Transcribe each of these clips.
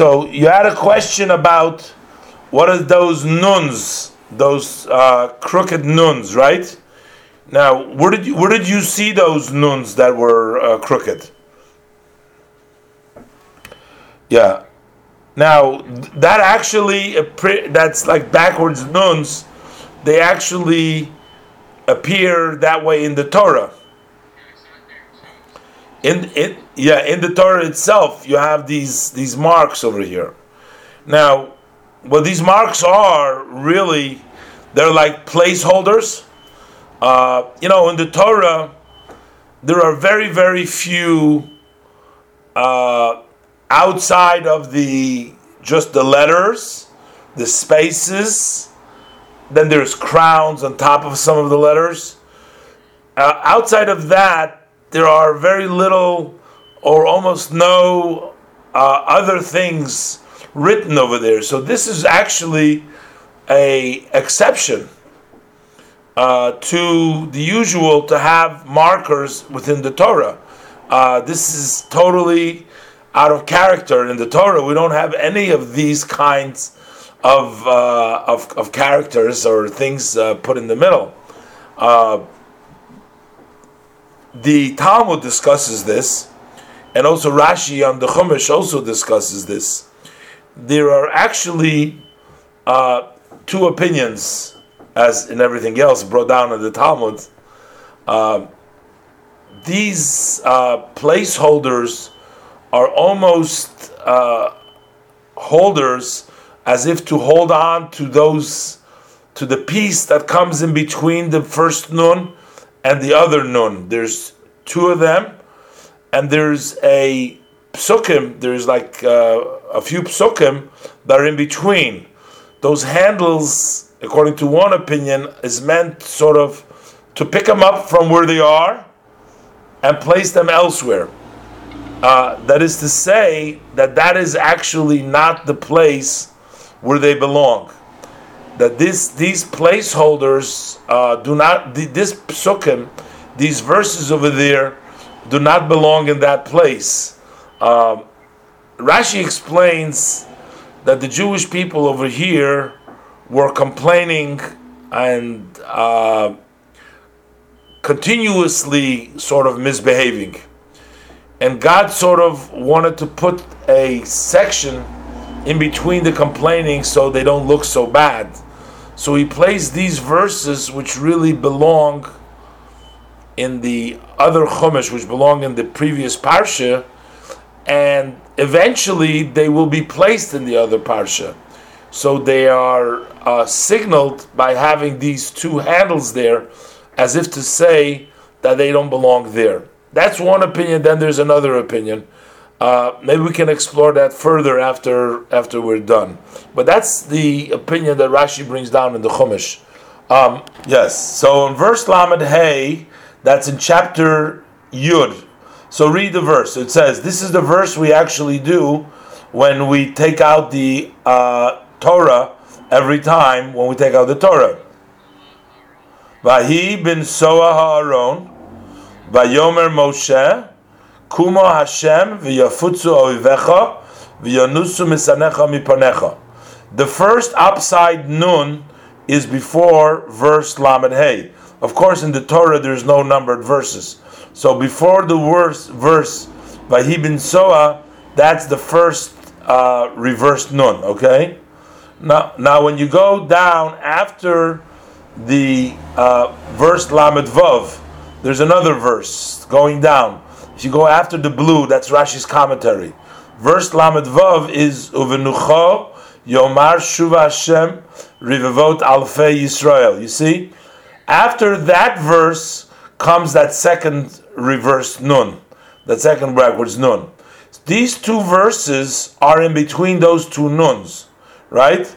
So you had a question about what are those nuns, those crooked nuns, right? Now, where did you see those nuns that were crooked? Yeah. Now that actually that's like backwards nuns. They actually appear that way in the Torah. In the Torah itself, you have these marks over here. Now, what these marks are really, they're like placeholders. In the Torah, there are very, very few outside of just the letters, the spaces. Then there's crowns on top of some of the letters. Outside of that, there are very little or almost no other things written over there. So this is actually an exception to the usual to have markers within the Torah. This is totally out of character in the Torah. We don't have any of these kinds of characters or things put in the middle. The Talmud discusses this, and also Rashi on the Chumash also discusses this. There are actually two opinions, as in everything else brought down in the Talmud. These placeholders are almost holders, as if to hold on to the piece that comes in between the first nun and the other nun. There's two of them, and there's a psukim, there's like a few psukim that are in between. Those handles, according to one opinion, is meant sort of to pick them up from where they are and place them elsewhere. That is to say that is actually not the place where they belong. That these placeholders do not, this psukim, these verses over there, do not belong in that place. Rashi explains that the Jewish people over here were complaining and continuously sort of misbehaving. And God sort of wanted to put a section in between the complaining so they don't look so bad. So he plays these verses which really belong in the other Chumash, which belong in the previous Parsha, and eventually they will be placed in the other Parsha. So they are signaled by having these two handles there, as if to say that they don't belong there. That's one opinion. Then there's another opinion. Maybe we can explore that further after we're done. But that's the opinion that Rashi brings down in the Chumash. Yes. So in verse Lamed Hey, that's in chapter Yud. So read the verse. It says, this is the verse we actually do when we take out the Torah every time when we take out the Torah. Vayehi binsoa ha'aron, Vayomer Moshe, Kuma Hashem, V'yafutsu oyivecha, V'yonusu misanecha mipanecha. The first upside nun is before verse Lamed Hey. Of course, in the Torah there's no numbered verses. So before the verse Vayehi binsoa, that's the first reversed nun, okay? Now when you go down after the verse Lamed Vav, there's another verse going down. If you go after the blue, that's Rashi's commentary. Verse Lamed Vav is Uvenucho Yomar Shuva Hashem Rivevot Alfei Yisrael. You see? After that verse comes that second reverse nun, that second backwards nun. These two verses are in between those two nuns, right?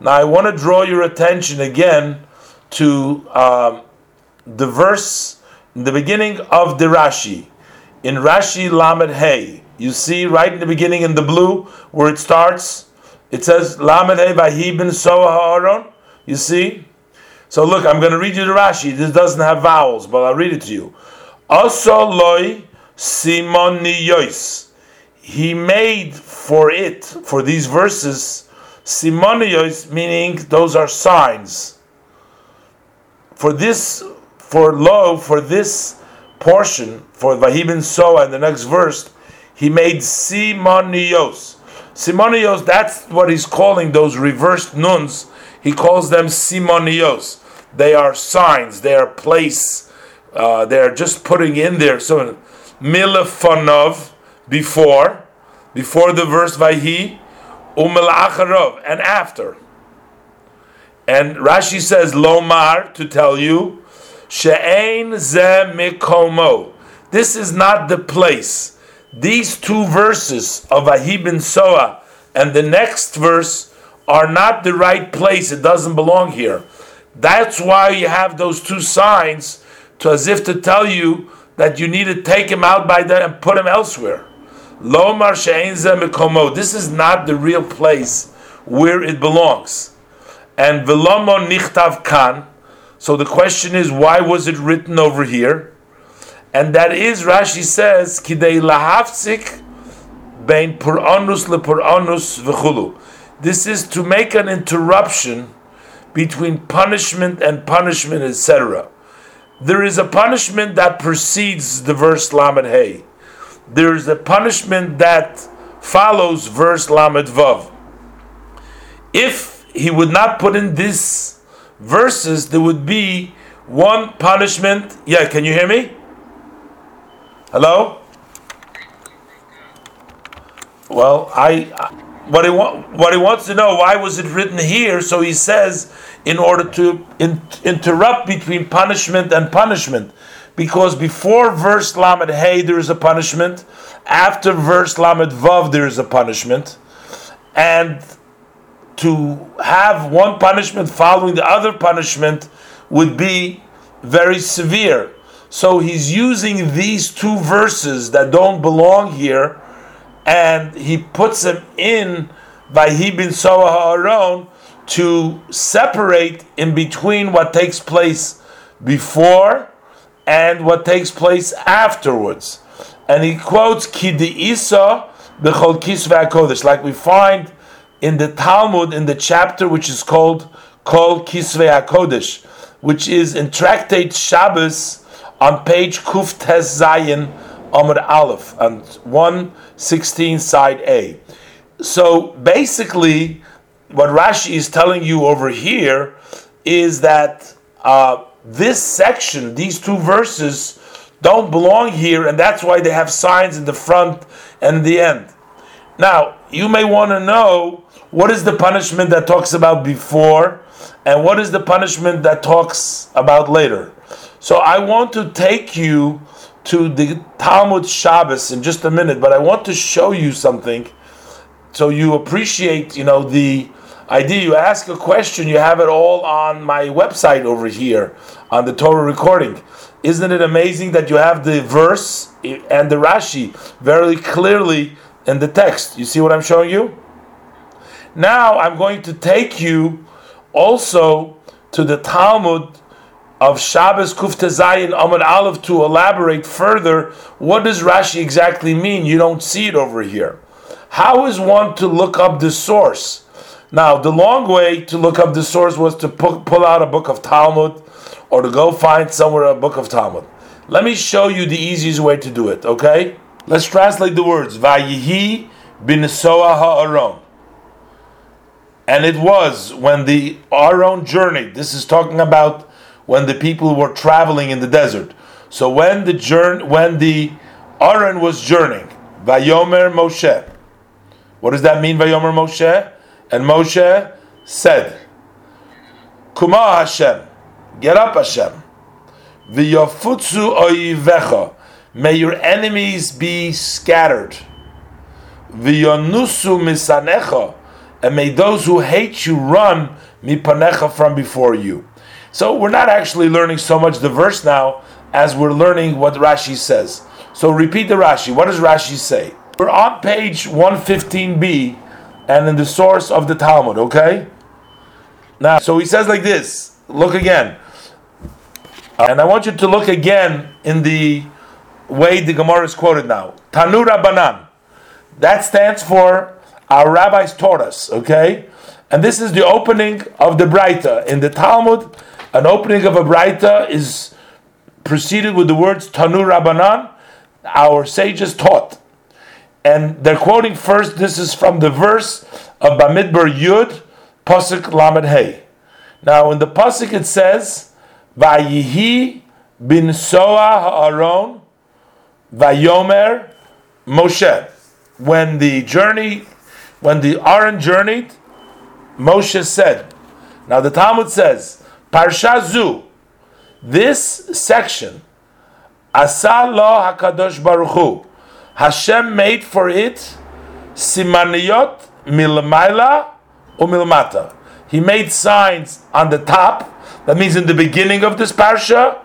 Now I want to draw your attention again to the verse in the beginning of the Rashi. In Rashi Lamed Hey, you see right in the beginning in the blue where it starts, it says Lamed Hey Vayehi binsoa ha'aron. You see? So look, I'm going to read you the Rashi. This doesn't have vowels, but I'll read it to you. Also loy Simaniot. he made for it, for these verses, Simaniot, meaning those are signs. For this portion, for Vayehi binsoa and the next verse, he made Simaniot. Simonios, that's what he's calling those reversed nuns. He calls them Simonios. They are signs, they are place. They are just putting in there. So, milefanov, before the verse Vahi, umelacharov, and after. And Rashi says, lomar, to tell you, she'ein ze mikomo. This is not the place. These two verses of Vayehi binsoa and the next verse are not the right place. It doesn't belong here. That's why you have those two signs, to as if to tell you that you need to take him out by there and put him elsewhere. Lomar she'ein ze mikomo. This is not the real place where it belongs. And v'lomo nichtav kan. So the question is, why was it written over here? And that is, Rashi says, Kidei lahafzik bein pur'anus lepur'anus v'chulu. This is to make an interruption between punishment and punishment, etc. There is a punishment that precedes the verse Lamed Hey. There is a punishment that follows verse Lamed Vav. If he would not put in these verses, there would be one punishment. Yeah, can you hear me? Hello? Well, what he wants to know, why was it written here? So he says, in order to interrupt between punishment and punishment. Because before verse Lamed Hey, there is a punishment. After verse Lamed Vav, there is a punishment. And to have one punishment following the other punishment would be very severe. So he's using these two verses that don't belong here, and he puts them in Vayehi binsoa ha'aron to separate in between what takes place before and what takes place afterwards. And he quotes Kideisa b'Kol Kisve HaKodesh, like we find in the Talmud in the chapter which is called Kol Kisve HaKodesh, which is in Tractate Shabbos, on page Kuf Tes Zayin Amud Aleph, on 116 side A. So basically, what Rashi is telling you over here is that this section, these two verses, don't belong here, and that's why they have signs in the front and the end. Now, you may want to know, what is the punishment that talks about before, and what is the punishment that talks about later? So I want to take you to the Talmud Shabbos in just a minute, but I want to show you something so you appreciate, the idea. You ask a question, you have it all on my website over here, on the Torah recording. Isn't it amazing that you have the verse and the Rashi very clearly in the text? You see what I'm showing you? Now I'm going to take you also to the Talmud of Shabbos Kuf Tes Zayin Amud Aleph to elaborate further. What does Rashi exactly mean? You don't see it over here. How is one to look up the source? Now, the long way to look up the source was to pull out a book of Talmud or to go find somewhere a book of Talmud. Let me show you the easiest way to do it, okay? Let's translate the words. Vayehi binsoa ha'aron. And it was when the Aron journeyed. This is talking about when the people were traveling in the desert. So when the Aron was journeying, Vayomer Moshe. What does that mean, Vayomer Moshe? And Moshe said, Kuma Hashem, get up Hashem, V'yafutsu oyivecha, may your enemies be scattered, V'yonusu misanecha, and may those who hate you run mipanecha, from before you. So we're not actually learning so much the verse now as we're learning what Rashi says. So repeat the Rashi. What does Rashi say? We're on page 115b and in the source of the Talmud, okay? Now, so he says like this. Look again. And I want you to look again in the way the Gemara is quoted now. Tanu Rabbanan. That stands for our rabbi's Torahs, okay? And this is the opening of the B'rita. In the Talmud, an opening of a B'rita is preceded with the words Tanu Rabbanan, our sages taught. And they're quoting first, this is from the verse of Bamidbar Yud, Pasuk Lamed Hey. Now in the Pasik it says, Vayehi binsoa ha'aron, Vayomer Moshe. When the Aaron journeyed, Moshe said. Now the Talmud says, Parsha zu, this section, Asa lo hakadosh baruch hu, Hashem made for it Simaniot milmaila umilmata. He made signs on the top, that means in the beginning of this parsha,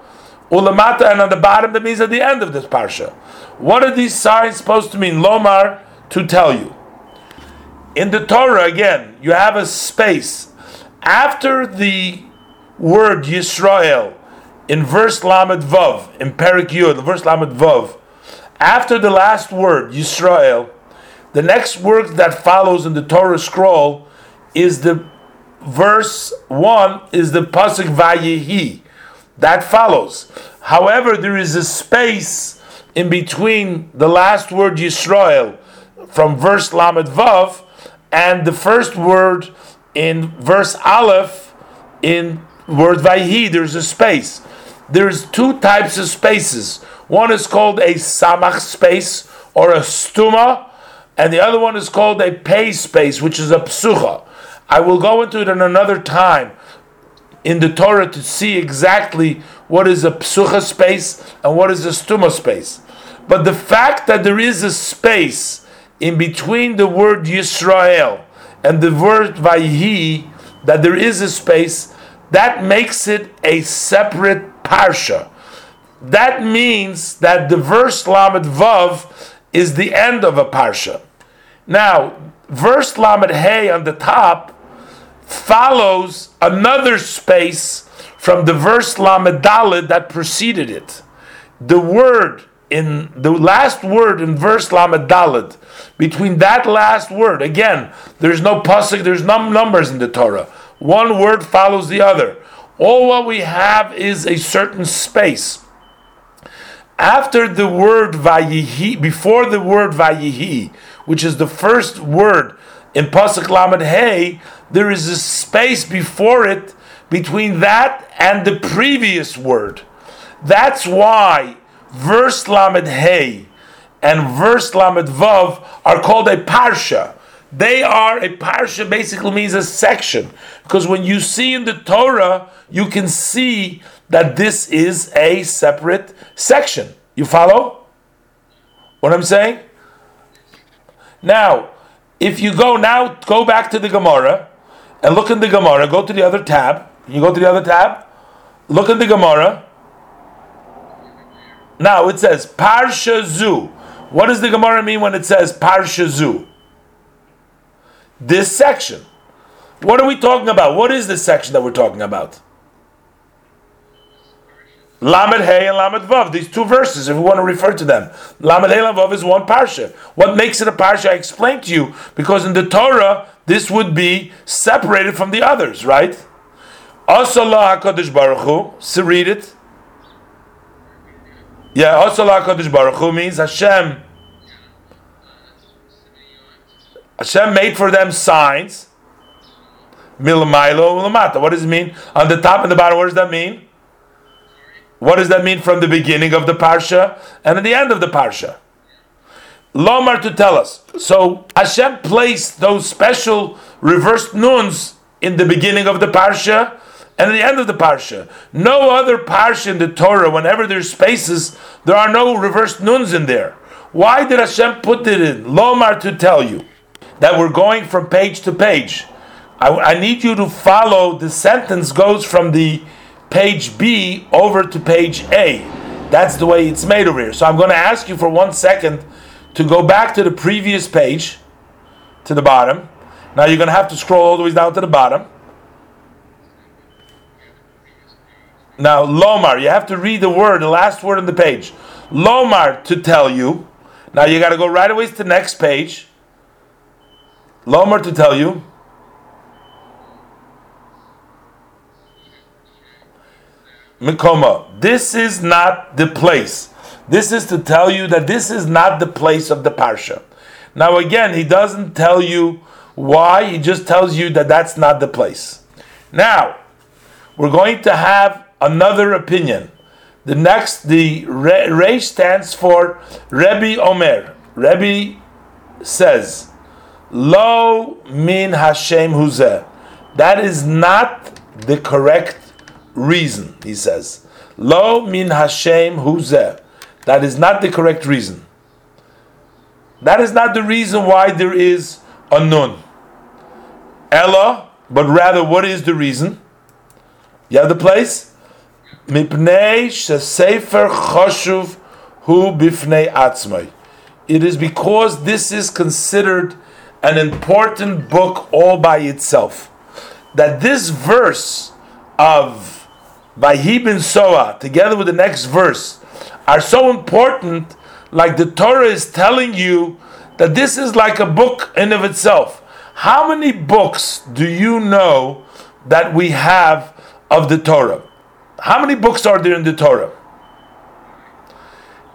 ulamata, and on the bottom, that means at the end of this parsha. What are these signs supposed to mean? Lomar, to tell you. In the Torah, again, you have a space after the word Yisrael in verse Lamed Vav, in Perik Yud, verse Lamed Vav. After the last word, Yisrael, the next word that follows in the Torah scroll is the verse 1, is the Pasuk Vayehi. That follows. However, there is a space in between the last word Yisrael from verse Lamed Vav and the first word in verse Aleph in word Vayehi. There's a space. There's two types of spaces. One is called a Samach space, or a Stuma, and the other one is called a Pei space, which is a Psucha. I will go into it in another time in the Torah to see exactly what is a Psucha space and what is a Stuma space. But the fact that there is a space in between the word Yisrael and the word Vayehi, that there is a space, that makes it a separate parsha. That means that the verse Lamed Vav is the end of a parsha. Now, verse Lamed Hey on the top follows another space from the verse Lamed Daled that preceded it. The word in the last word in verse Lamed Daled, between that last word, again, there's no pasuk, there's no numbers in the Torah. One word follows the other. All what we have is a certain space. After the word Vayehi, before the word Vayehi, which is the first word in Pasuk Lamed Hey, there is a space before it between that and the previous word. That's why verse Lamed Hey and verse Lamed Vav are called a parsha. They are a parsha, basically means a section. Because when you see in the Torah, you can see that this is a separate section. You follow what I'm saying? Now, if you go back to the Gemara and look in the Gemara, go to the other tab. You go to the other tab, look in the Gemara. Now it says Parsha Zu. What does the Gemara mean when it says Parsha Zu? This section. What are we talking about? What is this section that we're talking about? Lamed Hey and Lamed Vav. These two verses, if we want to refer to them. Lamed Hey and Lamed Vav is one parsha. What makes it a parsha, I explained to you, because in the Torah, this would be separated from the others, right? Asa lo HaKadosh Baruch Hu. So read it. Yeah, Asa lo HaKadosh Baruch Hu means Hashem made for them signs. Milmailo ulamata. What does it mean? On the top and the bottom, what does that mean? What does that mean from the beginning of the parsha and at the end of the parsha? Lomar, to tell us. So Hashem placed those special reversed nuns in the beginning of the parsha and at the end of the parsha. No other parsha in the Torah, whenever there's spaces, there are no reversed nuns in there. Why did Hashem put it in? Lomar, to tell you that we're going from page to page. I need you to follow. The sentence goes from the page B over to page A. That's the way it's made over here. So I'm going to ask you for 1 second to go back to the previous page, to the bottom. Now you're going to have to scroll all the way down to the bottom. Now, Lomar, you have to read the word, the last word on the page. Lomar, to tell you. Now you got to go right away to the next page. Lomer to tell you. Mikoma, this is not the place. This is to tell you that this is not the place of the Parsha. Now again, he doesn't tell you why, he just tells you that that's not the place. Now, we're going to have another opinion. The next, the Reish stands for Rebbe Omer. Rebbe says, Lo min Hashem huzeh. That is not the correct reason, he says. Lo min Hashem huzeh. That is not the correct reason. That is not the reason why there is a nun. Ella, but rather what is the reason? You have the place? Mipnei shesefer choshuv hu bifnei atzmai. It is because this is considered an important book all by itself. That this verse of Vayehi binsoa, together with the next verse, are so important, like the Torah is telling you that this is like a book in of itself. How many books do you know that we have of the Torah? How many books are there in the Torah?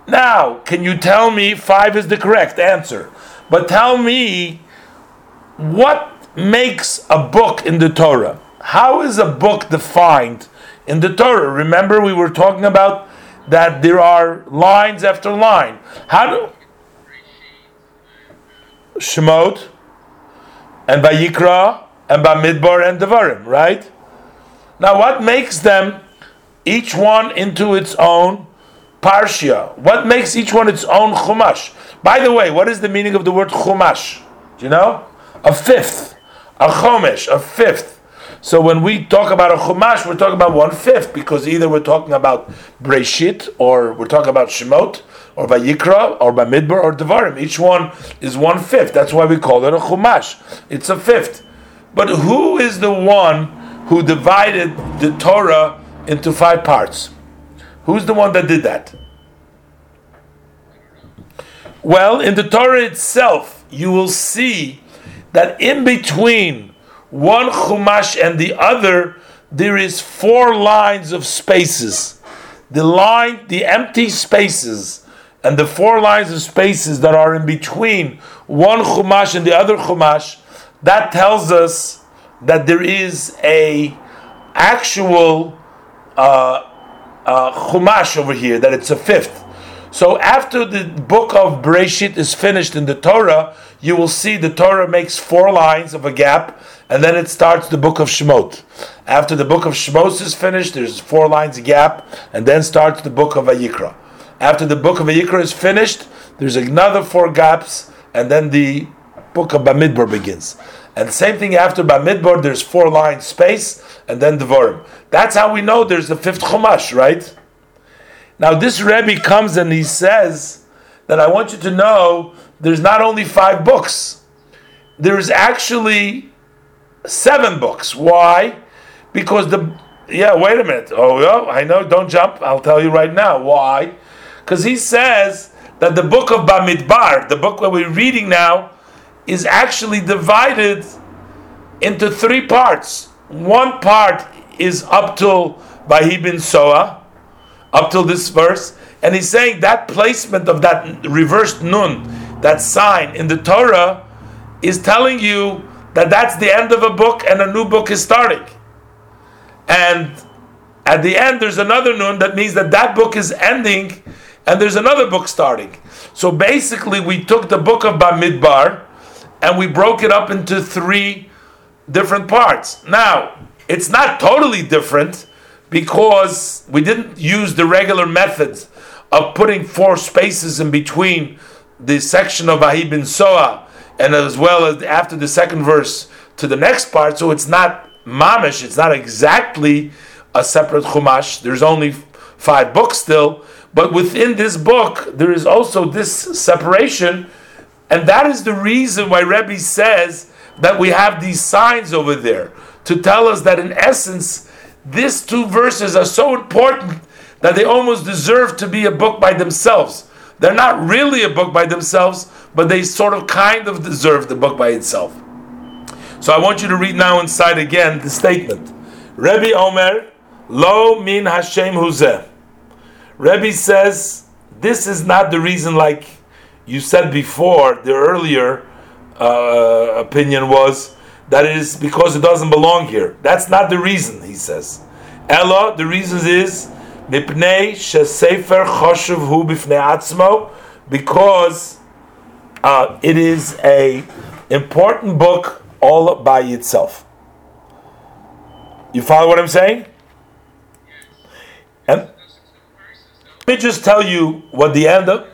Now, can you tell me 5 is the correct answer? But tell me, what makes a book in the Torah? How is a book defined in the Torah? Remember, we were talking about that there are lines after line. How do Shemot and Vayikra and Bamidbar and Devarim, right? Now, what makes them each one into its own Parsha? What makes each one its own Chumash? By the way, what is the meaning of the word Chumash? Do you know? A fifth. A Chumash, a fifth. So when we talk about a Chumash, we're talking about 1/5, because either we're talking about Bereshit, or we're talking about Shemot, or Vayikra, or Bamidbar, or Devarim. Each one is 1/5. That's why we call it a Chumash. It's a fifth. But who is the one who divided the Torah into 5 parts? Who's the one that did that? Well, in the Torah itself, you will see that in between one Chumash and the other, there is 4 lines of spaces. The empty spaces, and the 4 lines of spaces that are in between one Chumash and the other Chumash, that tells us that there is a actual Chumash over here, that it's a fifth. So after the book of Bereshit is finished in the Torah, you will see the Torah makes 4 lines of a gap, and then it starts the book of Shemot. After the book of Shemot is finished, there's 4 lines of gap, and then starts the book of Vayikra. After the book of Vayikra is finished, there's another 4 gaps, and then the book of Bamidbar begins. And same thing after Bamidbar, there's 4 lines space, and then Devarim. That's how we know there's the 5th Chumash, right? Now this Rebbe comes and he says that I want you to know there's not only 5 books. There's actually 7 books. Why? Because wait a minute. Oh, yeah, I know, don't jump. I'll tell you right now. Why? Because he says that the book of Bamidbar, the book that we're reading now, is actually divided into 3 parts. One part is up till Vayehi binsoa, up till this verse, and he's saying that placement of that reversed nun, that sign in the Torah, is telling you that that's the end of a book and a new book is starting. And at the end there's another nun, that means that book is ending and there's another book starting. So basically we took the book of Bamidbar and we broke it up into 3 different parts. Now, it's not totally different because we didn't use the regular methods of putting 4 spaces in between the section of Vayehi binsoa and as well as after the second verse to the next part, so it's not mamish, it's not exactly a separate Chumash. There's only 5 books still, but within this book, there is also this separation. And that is the reason why Rebbe says that we have these signs over there, to tell us that in essence, these 2 verses are so important that they almost deserve to be a book by themselves. They're not really a book by themselves, but they sort of kind of deserve the book by itself. So I want you to read now inside again the statement. Rebbe Omer, Lo min Hashem Huzeh. Rebbe says, this is not the reason, like you said before, the earlier opinion was that it is because it doesn't belong here. That's not the reason, he says. Ella, the reason is, Mipnei shesefer choshev hu bifnei atzmo, because it is a important book all by itself. You follow what I'm saying? And let me just tell you what the end of